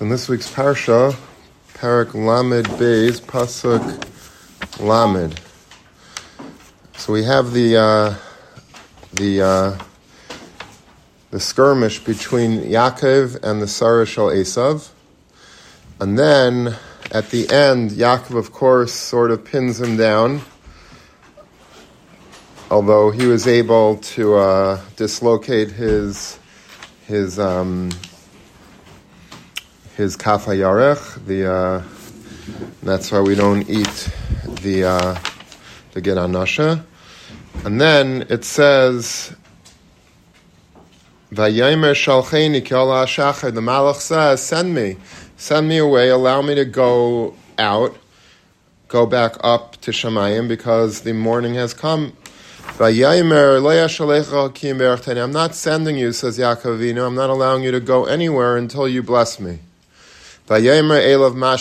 So in this week's parsha, Parak Lamed Beis, Pasuk Lamed. So we have the skirmish between Yaakov and the Sar shel Esav. And then, at the end, Yaakov, of course, sort of pins him down, although he was able to dislocate his Kaf HaYarech. That's why we don't eat the Gid HaNasheh. And then it says, Vayayimer shalcheni ki ala hashachar. The Malach says, send me away, allow me to go out, go back up to Shamayim, because the morning has come. I'm not sending you, says Yaakov Avinu, I'm not allowing you to go anywhere until you bless me. He says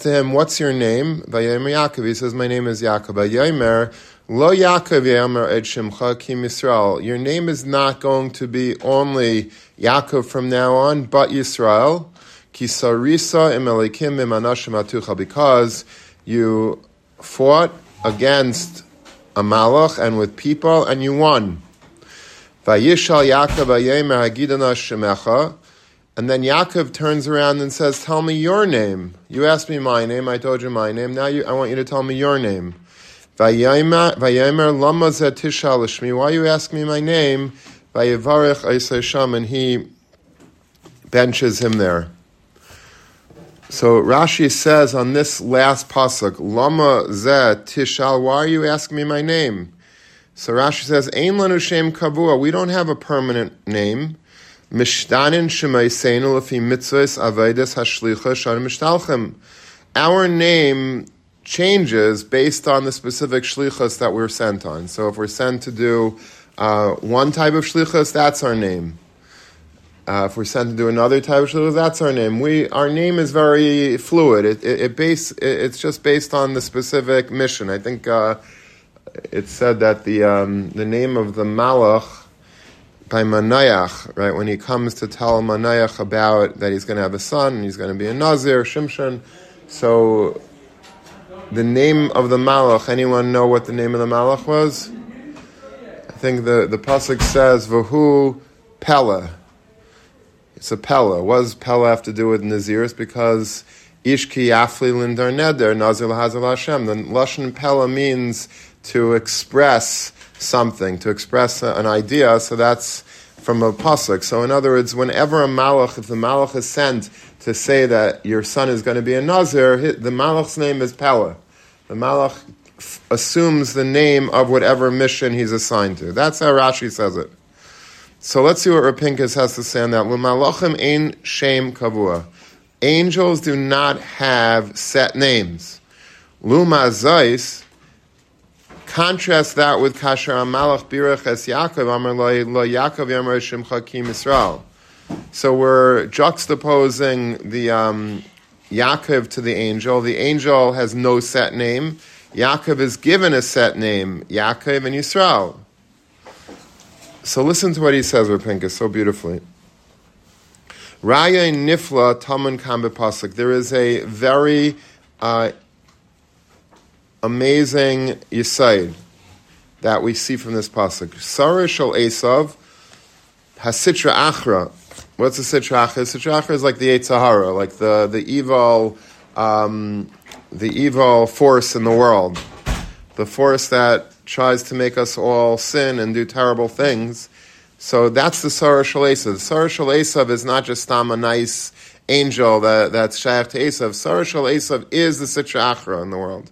to him, what's your name? He says, my name is Yaakov. Lo Yaakov Yemer Ed Shimcha Ki Yisrael. Your name is not going to be only Yaakov from now on, but Yisrael. Ki Sarisa Im Elikim Im Anashim Atucha. Because you fought against Amalek and with people, and you won. Vayishal Yaakov Yemer Hagid Anashemecha. And then Yaakov turns around and says, tell me your name. You asked me my name, I told you my name. Now I want you to tell me your name. Vayemer lama zeh tishal lishmi. Why you ask me my name? Vayevarech Eisai Sham, and he benches him there. So Rashi says on this last pasuk, lama zeh tishal. Why are you asking me my name? So Rashi says, ein lanu shem kavua. We don't have a permanent name. Mishtanin shemaiseinu lefi mitzvos avodas hashlicha shan mishtalchem. Our name changes based on the specific shlichus that we're sent on. So if we're sent to do one type of shlichus, that's our name. If we're sent to do another type of shlichus, that's our name. Our name is very fluid. It's just based on the specific mission. I think it said that the name of the Malach by Manoach, right, when he comes to tell Manoach about that he's going to have a son and he's going to be a Nazir, Shimshon, so the name of the Malach, anyone know what the name of the Malach was? I think the pasuk says, V'hu Pele. It's a Pele. What does Pele have to do with Nazir? It's because Ish ki yafli lindar neder, Nazir l'hazir l'Hashem. The Lashon Pele means to express something, to express an idea, so that's from a pasuk. So in other words, whenever a Malach, if the Malach is sent to say that your son is going to be a Nazir, the Malach's name is Pele. The Malach assumes the name of whatever mission he's assigned to. That's how Rashi says it. So let's see what Rav Pinkus has to say on that. L'malachim ein shem kavua. Angels do not have set names. L'ma zais. Contrast that with kasher amalach birach es Yaakov amar lo Yaakov yamar shimcha ki Yisrael. So we're juxtaposing the Yaakov to the angel. The angel has no set name. Yaakov is given a set name, Yaakov and Yisrael. So listen to what he says, Rav Pinkus, so beautifully. Raya nifla tamun kam b'pasuk. There is a very amazing yisaid that we see from this pasuk. Sarah shel Esav has Sitra Achra. What's a Sitra Achra? Sitra Achra is like the Eitzahara, like the evil force in the world. The force that tries to make us all sin and do terrible things. So that's the Sarah shel Esav. Sarah shel Esav is not just a nice angel that's shayach to Esav. Sarah shel Esav is the Sitra Achra in the world.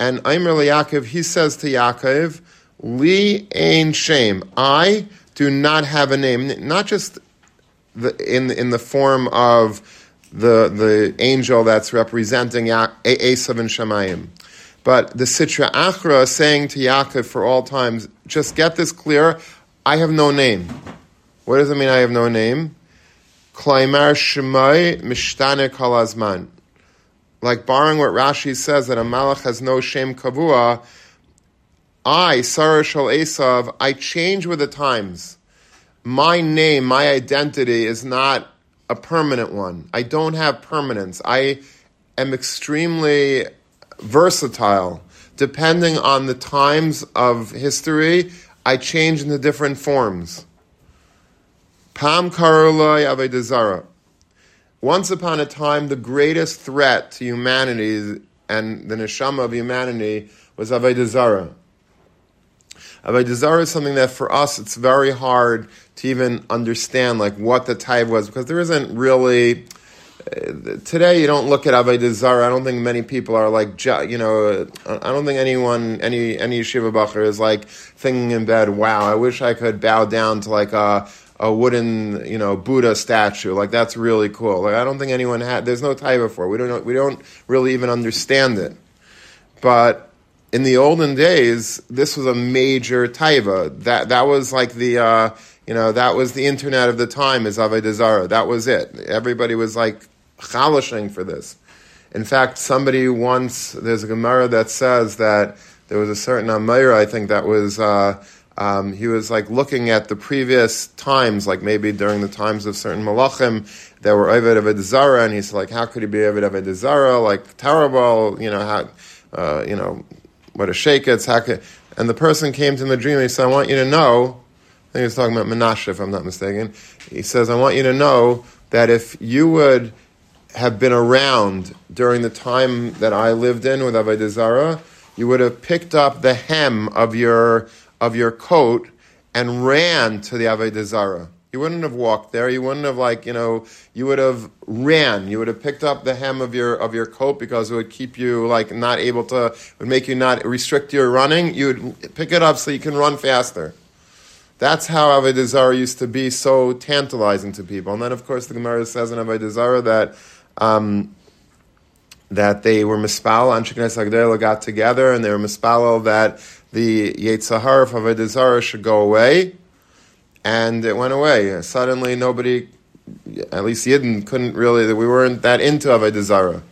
And Aimer Yaakov, he says to Yaakov, Li ein shame. I do not have a name. Not just in the form of the angel that's representing Esav and Shamayim, but the Sitra Achra saying to Yaakov for all times, just get this clear, I have no name. What does it mean I have no name? Klaimar Shemai Mishtane Kol Hazman. Like borrowing what Rashi says, that a Malach has no shem kavua, I, Sarah shel Esav, I change with the times. my name, my identity is not a permanent one. I don't have permanence. I am extremely versatile. Depending on the times of history, I change into different forms. Pam karulai Avodah Zara. Once upon a time, the greatest threat to humanity and the neshama of humanity was Avodah Zara. Avodah Zara is something that for us, it's very hard to even understand like what the taiv was, because there isn't really... Today, you don't look at Avodah Zara. I don't think many people are like, you know, I don't think anyone, any yeshiva bacher is like thinking in bed, wow, I wish I could bow down to like a wooden, you know, Buddha statue. Like, that's really cool. Like, I don't think anyone had, there's no taiva for it. We don't really even understand it. But in the olden days, this was a major taiva. That was like the, you know, that was the internet of the time, is Avodah Zara. That was it. Everybody was like chalashing for this. In fact, somebody once, there's a Gemara that says that there was a certain Amira, I think that was, he was like looking at the previous times, like maybe during the times of certain malachim that were Oved Avodah Zara, and he's like, how could he be Oved Avodah Zara? Like, terrible, you know, how, you know, what a shake it's, how could... And the person came to him in the dream and he said, I want you to know, I think he was talking about Menashe, if I'm not mistaken. He says, I want you to know that if you would have been around during the time that I lived in with Avodah Zara, you would have picked up the hem of your coat and ran to the Avodah Zara. You wouldn't have walked there. You wouldn't have, like, you know, you would have ran. You would have picked up the hem of your coat, because it would keep you, like, not able to, it would make you not restrict your running. You would pick it up so you can run faster. That's how Avodah Zara used to be so tantalizing to people. And then, of course, the Gemara says in Avodah Zara that that they were mispal, Anshei Knesses HaGedola got together, and they were mispal that the Yetzer Hara of Avodah Zara should go away, and it went away. Suddenly nobody, at least Yidden, couldn't really, we weren't that into Avodah Zara.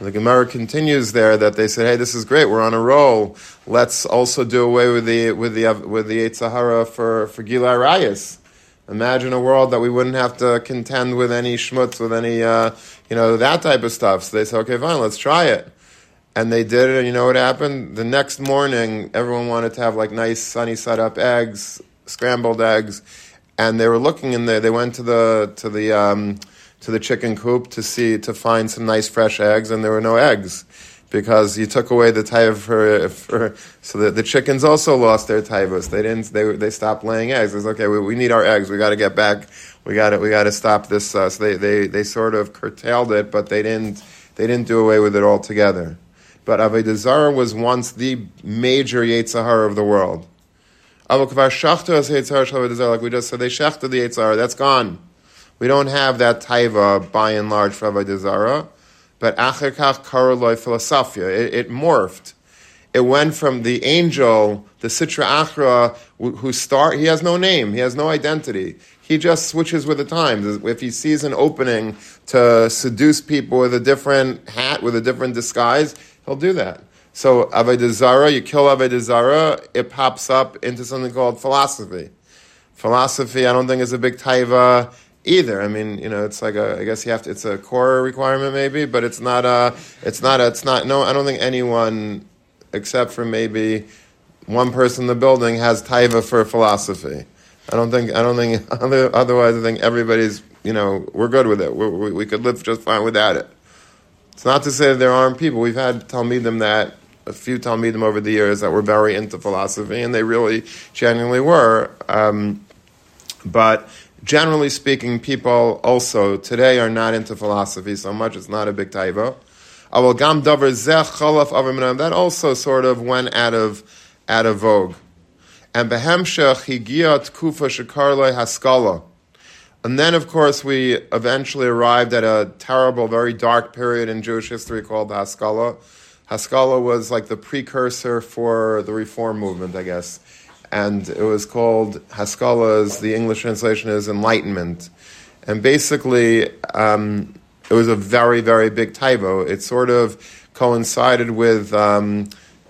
And the Gemara continues there that they said, hey, this is great, we're on a roll, let's also do away with the Eitzahara for Gilui Arayos. Imagine a world that we wouldn't have to contend with any schmutz, with any, you know, that type of stuff. So they said, okay, fine, let's try it. And they did it, and you know what happened? The next morning, everyone wanted to have, like, nice sunny side-up eggs, scrambled eggs, and they were looking in there. They went to the chicken coop to find some nice fresh eggs, and there were no eggs, because you took away the taiva for so that the chickens also lost their taivos. They stopped laying eggs. It was okay. We need our eggs. We got to get back. We got to stop this. So they sort of curtailed it, but they didn't do away with it altogether. But Avodah Zara was once the major Yetzer Hara of the world. Like we just said, they shechted the Yetzer Hara. That's gone. We don't have that taiva, by and large, for Avodah Zara. But acher kach karoloi philosophia. It morphed. It went from the angel, the Sitra Achra, he has no name, he has no identity. He just switches with the times. If he sees an opening to seduce people with a different hat, with a different disguise, he'll do that. So Avodah Zara, you kill Avodah Zara, it pops up into something called philosophy. Philosophy, I don't think, is a big taiva either. I mean, you know, it's like I guess you have to, it's a core requirement maybe, but it's not, I don't think anyone, except for maybe one person in the building, has taiva for philosophy. Otherwise I think everybody's, you know, we're good with it. We could live just fine without it. It's not to say that there aren't people. We've had Talmidim that, a few Talmidim over the years that were very into philosophy, and they really genuinely were. But generally speaking, people also today are not into philosophy so much. It's not a big taiva. That also sort of went out of vogue. And then, of course, we eventually arrived at a terrible, very dark period in Jewish history called Haskalah. Haskalah was like the precursor for the Reform Movement, I guess. And it was called Haskalah, the English translation is enlightenment. And basically, it was a very, very big taiva. It sort of coincided with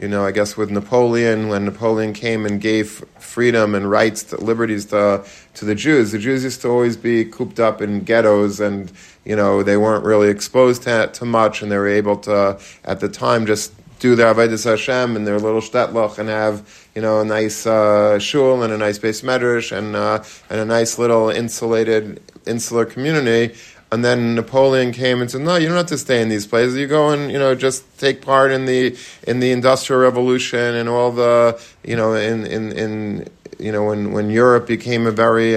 I guess with Napoleon, when Napoleon came and gave freedom and rights, liberties to the Jews used to always be cooped up in ghettos, and, they weren't really exposed to much, and they were able to, at the time, just do their Avodah Hashem and their little shtetloch and have, a nice shul and a nice base medrash and a nice little insular community. And then Napoleon came and said, "No, you don't have to stay in these places. You go and just take part in the Industrial Revolution and all the when Europe became a very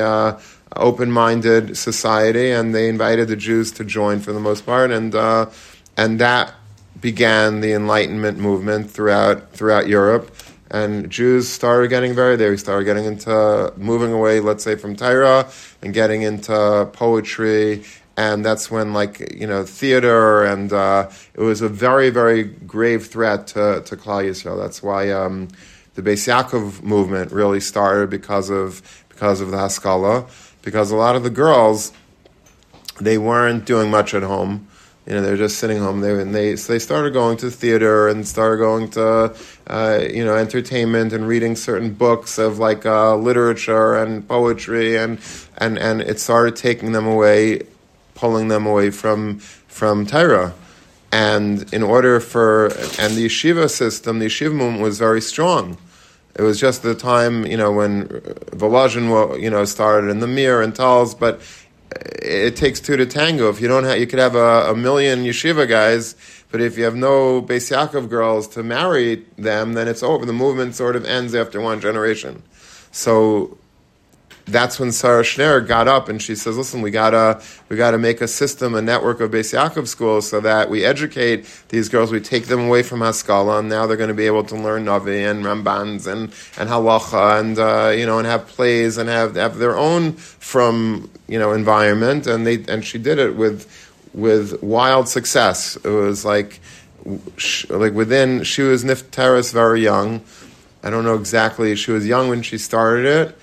open-minded society, and they invited the Jews to join for the most part, and that began the Enlightenment movement throughout Europe." And Jews started getting into moving away, let's say, from Torah and getting into poetry. And that's when, theater, and it was a very, very grave threat to Klal Yisrael. That's why the Beis Yaakov movement really started because of the Haskalah, because a lot of the girls, they weren't doing much at home. They're just sitting home. So they started going to theater and started going to, entertainment and reading certain books of literature and poetry, and it started taking them away, pulling them away from Torah. And the yeshiva system, the yeshiva movement was very strong. It was just the time, when Volozhin, started in the Mir and Tals, but it takes two to tango. If you don't have, you could have a million yeshiva guys, but if you have no Beis Yaakov girls to marry them, then it's over. The movement sort of ends after one generation. So that's when Sarah Schenirer got up and she says, "Listen, we gotta make a system, a network of Beis Yaakov schools, so that we educate these girls. We take them away from Haskalah, and now they're going to be able to learn Navi and Rambans and Halacha, and and have plays and have their own environment." And she did it with wild success. It was she was Niftaris very young. I don't know exactly. She was young when she started it.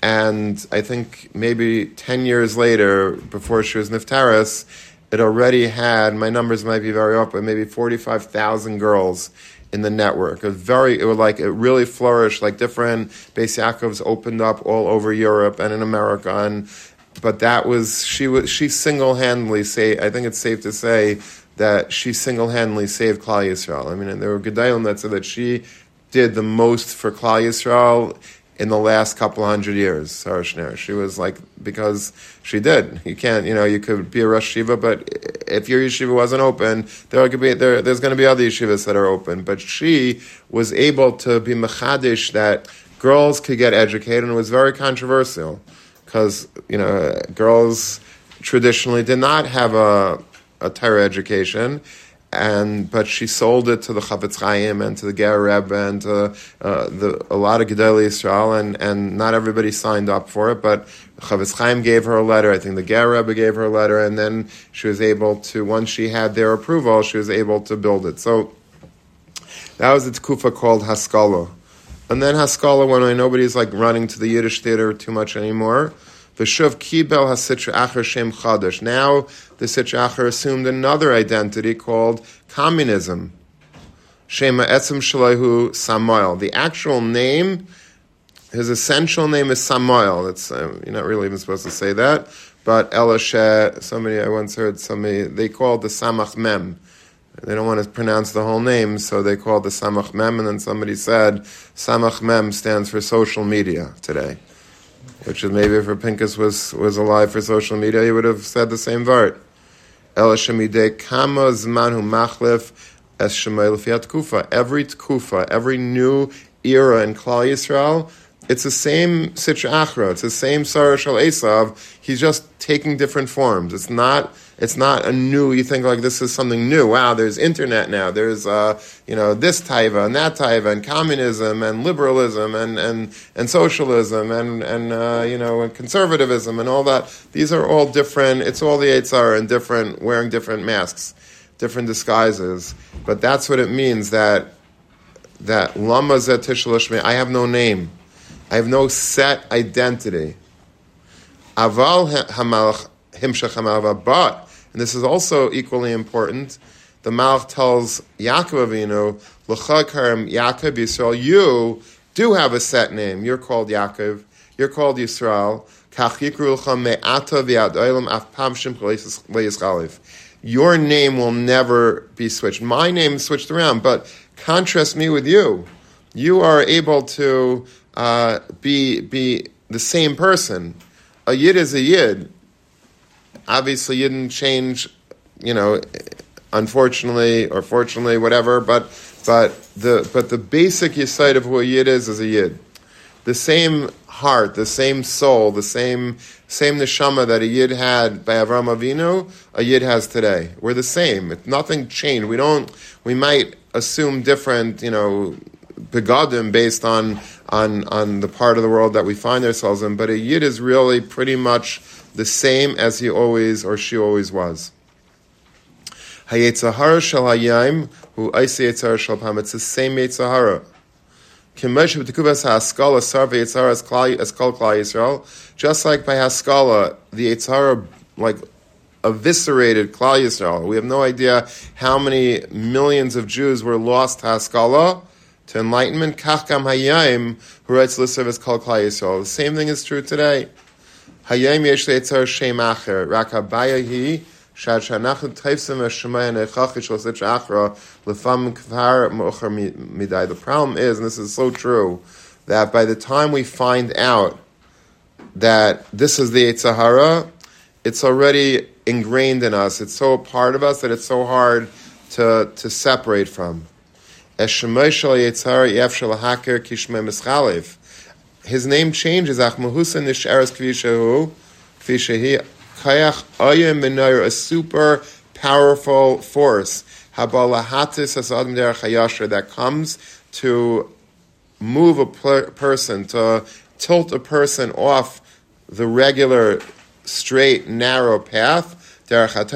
And I think maybe 10 years later, before she was Niftaris, it already had, my numbers might be very off, but maybe 45,000 girls in the network. It really flourished, different Beis Yaakovs opened up all over Europe and in America. She single-handedly saved, I think it's safe to say, that she single-handedly saved Klal Yisrael. And there were Gedalim that said that she did the most for Klal Yisrael in the last couple hundred years, Sarah Schenirer. She was because she did. You can't, you could be a Rosh Yeshiva, but if your yeshiva wasn't open, there's going to be other yeshivas that are open. But she was able to be mechadish that girls could get educated, and it was very controversial because, girls traditionally did not have a Torah education. But she sold it to the Chavetz Chaim and to the Ger Rebbe and to a lot of Gedele Yisrael, and not everybody signed up for it, but Chavetz Chaim gave her a letter, I think the Ger Rebbe gave her a letter, and then she was able to, once she had their approval, she was able to build it. So that was a tekufa called Haskalah. And then Haskalah went away. Nobody's running to the Yiddish theater too much anymore. V'shuv kibel ha-Sitra Achra shem chadash. Now the Sitra Achra assumed another identity called communism. Shema etzem shalayhu Samael. The actual name, his essential name is Samael. It's, you're not really even supposed to say that. But Elisha, I once heard somebody, they called the Samach Mem. They don't want to pronounce the whole name, so they called the Samach Mem, and then somebody said, Samach Mem stands for social media today. Which is maybe if Rav Pinkus was alive for social media, he would have said the same vart. Every tkufa, every new era in Klal Yisrael, it's the same Sitra Achra, it's the same Sar shel Esav. He's just taking different forms. It's not a new. You think this is something new. Wow, there's internet now. There's this taiva and that taiva and communism and liberalism and socialism and conservatism and all that. These are all different. It's all the Eitzahara and different, wearing different masks, different disguises. But that's what it means that lama zetishloshme. I have no name. I have no set identity. Aval hamalach. But, and this is also equally important, the Malach tells Yaakov Avinu, L'cha karem Yaakov Yisrael, you do have a set name. You're called Yaakov. You're called Yisrael. Kach yikru l'cha me'ata v'ad olam af pam shem le'yischalif. Your name will never be switched. My name is switched around, but contrast me with you. You are able to be the same person. A yid is a yid. Obviously, you didn't change, unfortunately or fortunately, whatever. But the basic yesod of who a yid is a yid. The same heart, the same soul, the same neshama that a yid had by Avraham Avinu, a yid has today. We're the same. If nothing changed. We might assume different, begadim based on the part of the world that we find ourselves in, but a yid is really pretty much the same as he always or she always was. Hayetzah hara shel hayim hu aisei yetzahara shel pam. It's the same Yetzer Hara. Just like by Haskalah, the Yetzer Hara eviscerated Klal Yisrael. We have no idea how many millions of Jews were lost to Haskalah, to enlightenment. Kach gam hayim who writes the list of his Klal Yisrael. The same thing is true today. Hayim yesh leYetzer shem acher. Rak habayahi shad shanachnu teifsim v'shemay nechachi shel Sitra Achra lefam kvar mocher midai. The problem is, and this is so true, that by the time we find out that this is the Yetzer Hara, it's already ingrained in us. It's so a part of us that it's so hard to separate from. His name changes. A super powerful force that comes to move a person, to tilt a person off the regular, straight, narrow path. We have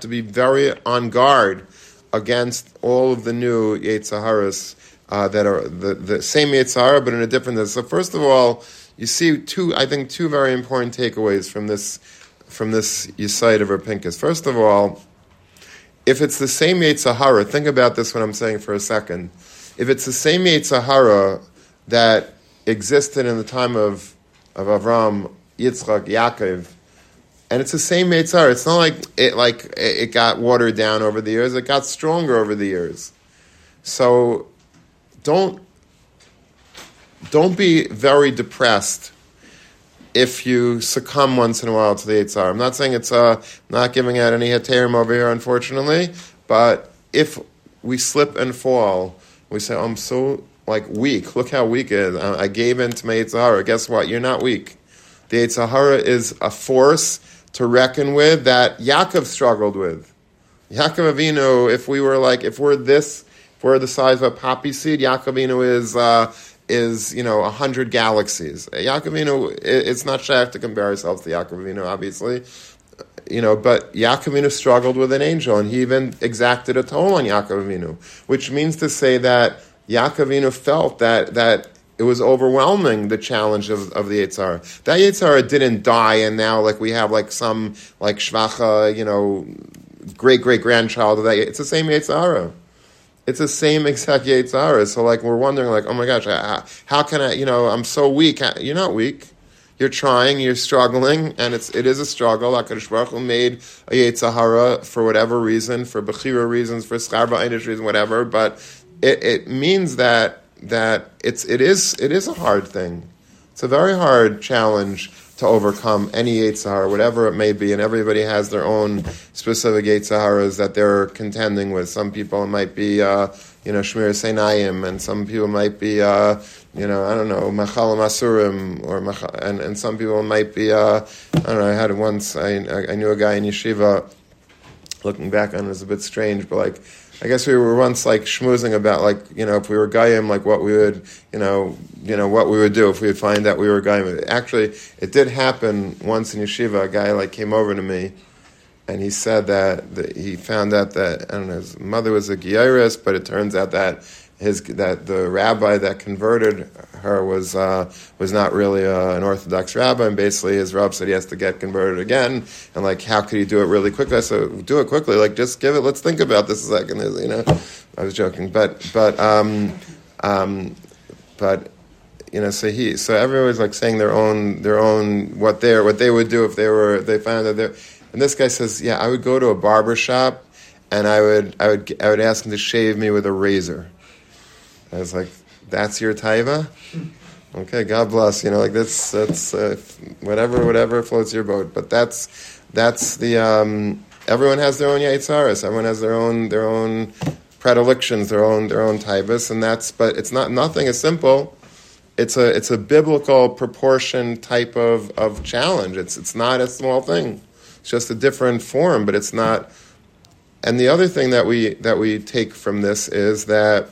to be very on guard against all of the new Yetzer Haras that are the same Yetzer Hara, but in a different way. So first of all, you see two very important takeaways from this Yesod of Rav Pinkus. First of all, if it's the same Yetzer Hara, think about this what I'm saying for a second. If it's the same Yetzer Hara that existed in the time of Avram, Yitzchak, Yaakov, and it's the same Yetzer Hara. It's not like it got watered down over the years. It got stronger over the years. So don't be very depressed if you succumb once in a while to the Yetzer Hara. I'm not saying it's not giving out any heterim over here, unfortunately, but if we slip and fall, we say, I'm so weak. Look how weak it is. I gave in to my Yetzer Hara. Guess what? You're not weak. The Eitzahara Hara is a force to reckon with that Yaakov struggled with. Yaakov Avinu, if we're the size of a poppy seed, Yaakov Avinu is 100 galaxies. Yaakov Avinu, it's not shy to compare ourselves to Yaakov Avinu, obviously, but Yaakov Avinu struggled with an angel, and he even exacted a toll on Yaakov Avinu, which means to say that Yaakov Avinu felt that it was overwhelming, the challenge of the Yetzer Hara. That Yetzer Hara didn't die, and now we have some shvacha, great-great-grandchild of that. It's the same Yetzer Hara. It's the same exact Yetzer Hara. So we're wondering, oh my gosh, how can I, I'm so weak. You're not weak. You're trying, you're struggling, and it is a struggle. HaKadosh Baruch Hu made a Yetzer Hara for whatever reason, for bechira reasons, for schar ba'inish reasons, whatever, but it means that it is a hard thing. It's a very hard challenge to overcome, any Yetzer Hara, whatever it may be, and everybody has their own specific Yetzer Haras that they're contending with. Some people might be, Shmir Seinayim, and some people might be, I don't know, Machalim Asurim, and some people might be, I don't know, I had once, I knew a guy in yeshiva, looking back on it was a bit strange, but I guess we were once schmoozing about if we were Gaim, what we would what we would do if we would find that we were Gaim. Actually, it did happen once in yeshiva. A guy came over to me, and he said that he found out that his mother was a Giyarist, but it turns out that that the rabbi that converted her was not really an Orthodox rabbi, and basically his Rav said he has to get converted again, and like, how could he do it really quickly? I said, do it quickly, like, just give it, let's think about this a second, you know. I was joking, but you know, so everyone was like saying their own what they would do if they found that they're, and this guy says, yeah, I would go to a barber shop and I would ask him to shave me with a razor. I was like, that's your taiva? Okay, God bless. You know, like that's whatever floats your boat. But that's the everyone has their own Yetzirahs. Everyone has their own predilections, their own taivas, and that's. But it's not, nothing is simple. It's a biblical proportion type of challenge. It's not a small thing. It's just a different form, but it's not. And the other thing that we take from this is that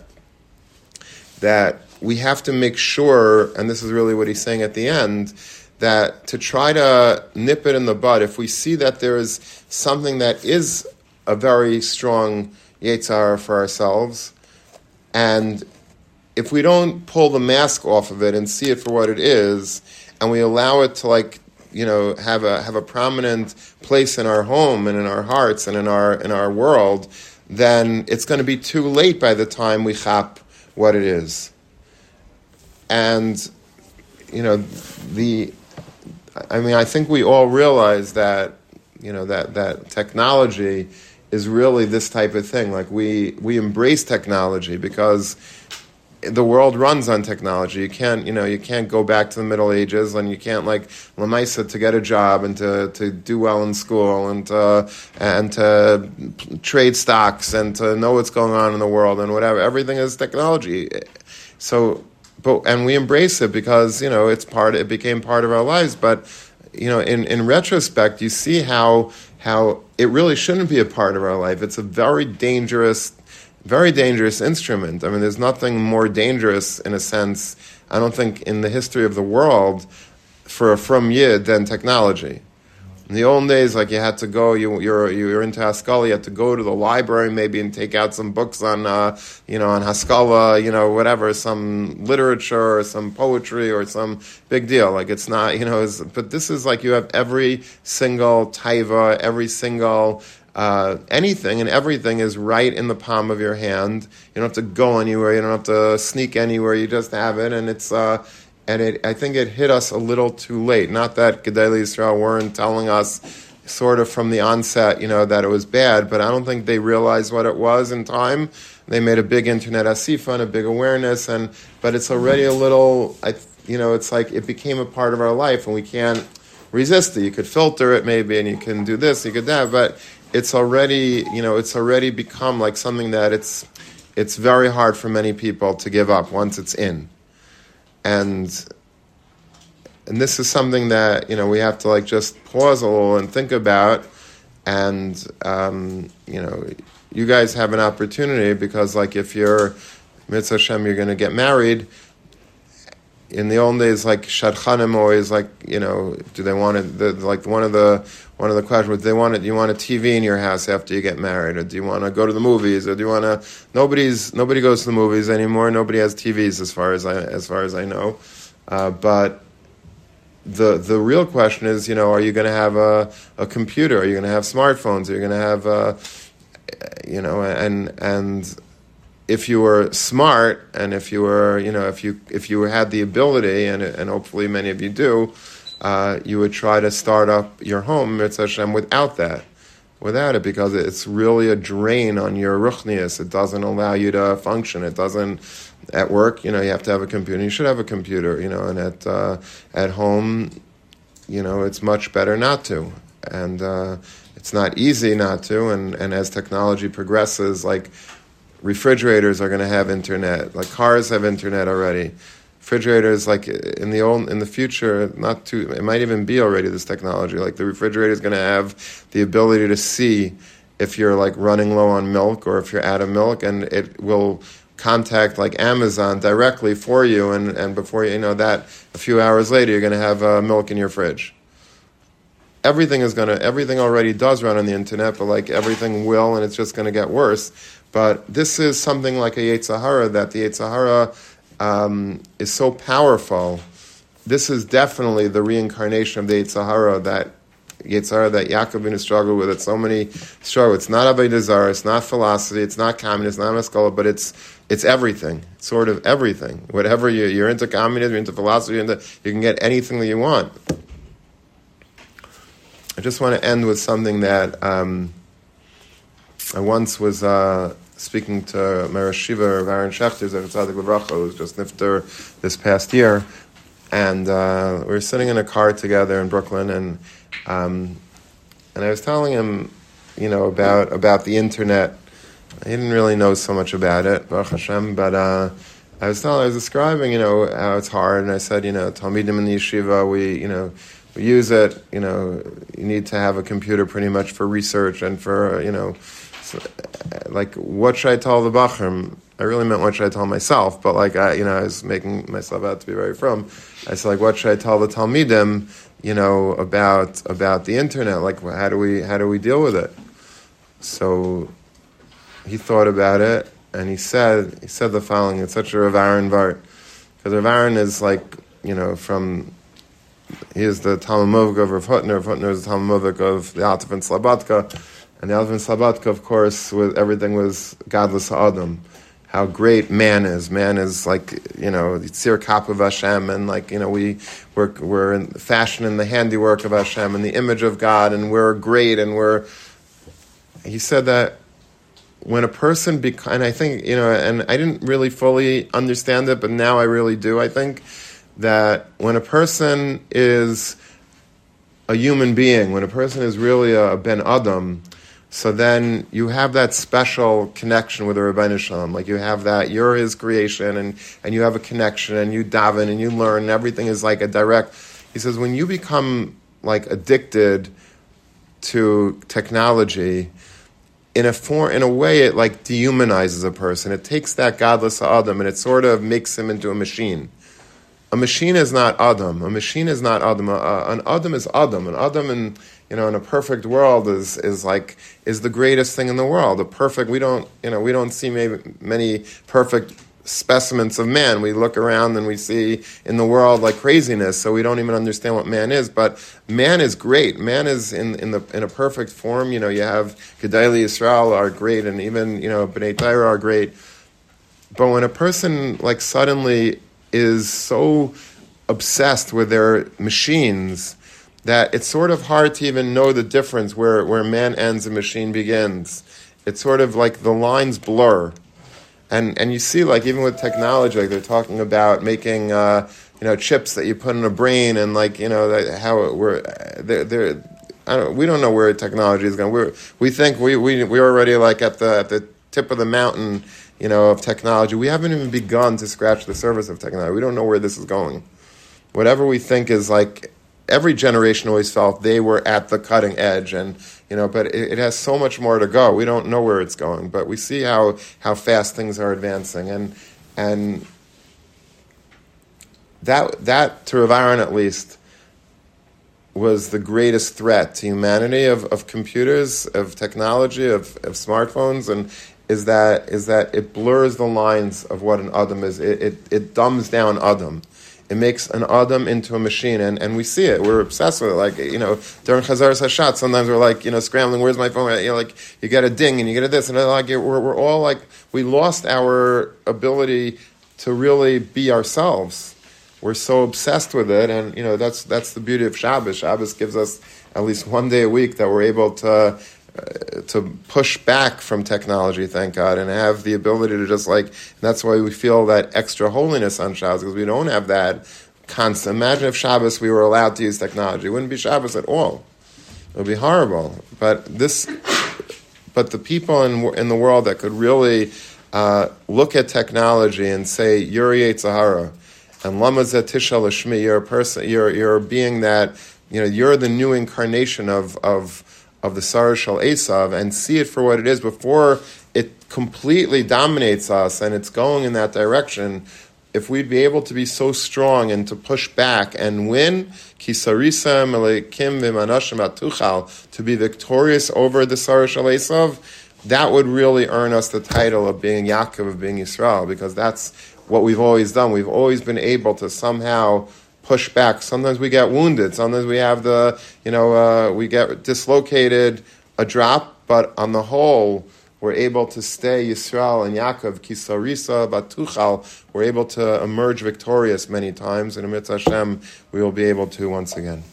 we have to make sure, and this is really what he's saying at the end, that to try to nip it in the bud, if we see that there is something that is a very strong Yetzer for ourselves, and if we don't pull the mask off of it and see it for what it is, and we allow it to, like, you know, have a prominent place in our home and in our hearts and in our world, then it's going to be too late by the time we chap what it is. And, you know, I think we all realize that, you know, that technology is really this type of thing. Like, we embrace technology because the world runs on technology. You can't go back to the Middle Ages, and you can't, like, Lamaisa, to get a job and to do well in school and to trade stocks and to know what's going on in the world and whatever. Everything is technology. So, and we embrace it because, you know, it became part of our lives. But, you know, in retrospect, you see how it really shouldn't be a part of our life. It's a very dangerous instrument. I mean, there's nothing more dangerous, in a sense, I don't think, in the history of the world for a frum yid than technology. In the old days, like, you had to go, you're into Haskalah, you had to go to the library maybe and take out some books on Haskalah, you know, whatever, some literature or some poetry or some big deal. Like, it's not, you know, but this is like you have every single taiva, every single anything and everything is right in the palm of your hand. You don't have to go anywhere. You don't have to sneak anywhere. You just have it, and it's. I think it hit us a little too late. Not that Gedele Yisrael weren't telling us, sort of from the onset, you know, that it was bad, but I don't think they realized what it was in time. They made a big internet asifa and a big awareness, but it's already a little. You know, it's like it became a part of our life, and we can't resist it. You could filter it maybe, and you can do this, you could that, but. It's already, you know, become like something that it's very hard for many people to give up once it's in. And this is something that, you know, we have to, like, just pause a little and think about. And, you know, you guys have an opportunity because, like, if you're, Mitzvah Hashem, you're going to get married. In the old days, like, shadchanim always, like, you know, do they want it? Like, one of the questions was, do you want a TV in your house after you get married, or do you want to go to the movies, or do you want to? Nobody goes to the movies anymore. Nobody has TVs, as far as I know. But the real question is, you know, are you going to have a computer? Are you going to have smartphones? Are you going to have you know, and if you were smart, and if you were, you know, if you had the ability, and hopefully many of you do, you would try to start up your home, Mitzvah Hashem, without it, because it's really a drain on your ruchnius. It doesn't allow you to function. It doesn't. At work, you know, you have to have a computer. You should have a computer, you know, and at home, you know, it's much better not to, and it's not easy not to. And as technology progresses, like. Refrigerators are going to have internet. Like, cars have internet already. Refrigerators, like, in the future, not too. It might even be already this technology. Like, the refrigerator is going to have the ability to see if you're, like, running low on milk or if you're out of milk, and it will contact, like, Amazon directly for you. And before you know that, a few hours later, you're going to have milk in your fridge. everything already does run on the internet, but like everything will, and it's just going to get worse. But this is something like a Yetzer Hara, that the Yetzer Hara is so powerful. This is definitely the reincarnation of the Eitzahara that Yaakov struggled with. It's so many struggles. It's not Avodah Zara, it's not philosophy, it's not communism, it's not Haskalah, but it's everything. It's sort of everything. Whatever you're into communism, you're into philosophy, you can get anything that you want. I just want to end with something that I once was speaking to my Rosh Shiva of Aaron Schefter, who was just nifter this past year. And we were sitting in a car together in Brooklyn, and I was telling him, about the internet. He didn't really know so much about it, Baruch Hashem, but I was describing, how it's hard, and I said, Talmidim in the yeshiva, we use it. You need to have a computer pretty much for research and for what should I tell the Bachrim? I really meant what should I tell myself, but I was making myself out to be very frum. I said, what should I tell the Talmidim, about the internet? How do we deal with it? So he thought about it, and he said the following. It's such a Rav Aaron Vart, because Rav Aaron is he is the Talmud of Rav Hutner. Rav Hutner is the Talmud of the Altav and Slabodka, and the Altav and Slabodka, of course, everything was godless Adam. How great man is. Man is Yitzir Kap of Hashem, and we're in fashion in the handiwork of Hashem and the image of God, and we're great, and we're. He said that when a person and I think and I didn't really fully understand it, but now I really do. I think that when a person is a human being, when a person is really a Ben Adam. So then you have that special connection with the Rebbeinu Shalom. You have that, you're his creation, and you have a connection, and you daven, and you learn, and everything is like a direct. He says, when you become addicted to technology, in a way it dehumanizes a person. It takes that godless Adam, and it sort of makes him into a machine. A machine is not Adam. A machine is not Adam. An Adam is Adam. An Adam in... in a perfect world is the greatest thing in the world. We don't see many perfect specimens of man. We look around and we see in the world craziness, so we don't even understand what man is. But man is great. Man is in a perfect form. You have Gedele Yisrael are great, and even Bnei Taira are great. But when a person suddenly is so obsessed with their machines, that it's sort of hard to even know the difference where man ends and machine begins. It's sort of the lines blur. And you see, even with technology, they're talking about making, chips that you put in a brain, and, how it were... we don't know where technology is going. We think we're already, at the tip of the mountain, of technology. We haven't even begun to scratch the surface of technology. We don't know where this is going. Whatever we think is, every generation always felt they were at the cutting edge, and but it has so much more to go. We don't know where it's going, but we see how fast things are advancing, and that to Rav Aaron at least was the greatest threat to humanity of computers, of technology, of smartphones, and is that it blurs the lines of what an Adam is. It dumbs down Adam. It makes an Adam into a machine, and we see it. We're obsessed with it. During Chazaras HaShat, sometimes we're scrambling, where's my phone? You get a ding, and you get a this, and we're all we lost our ability to really be ourselves. We're so obsessed with it, and that's the beauty of Shabbos. Shabbos gives us at least one day a week that we're able to push back from technology, thank God, and have the ability to just and that's why we feel that extra holiness on Shabbos, because we don't have that constant. Imagine if Shabbos we were allowed to use technology. It wouldn't be Shabbos at all. It would be horrible. But the people in the world that could really look at technology and say, you're Yetzer Hara, and Lama Zeh Tishal L'Shmi, you're a person, you're a being that, you're the new incarnation of the Sar shel Esav, and see it for what it is before it completely dominates us and it's going in that direction. if we'd be able to be so strong and to push back and win, to be victorious over the Sar shel Esav, that would really earn us the title of being Yaakov, of being Yisrael, because that's what we've always done. We've always been able to somehow push back. Sometimes we get wounded. Sometimes we have the, we get dislocated a drop, but on the whole, we're able to stay Yisrael and Yaakov, Kisarisa, Batuchal. We're able to emerge victorious many times, and amidst Hashem, we will be able to once again.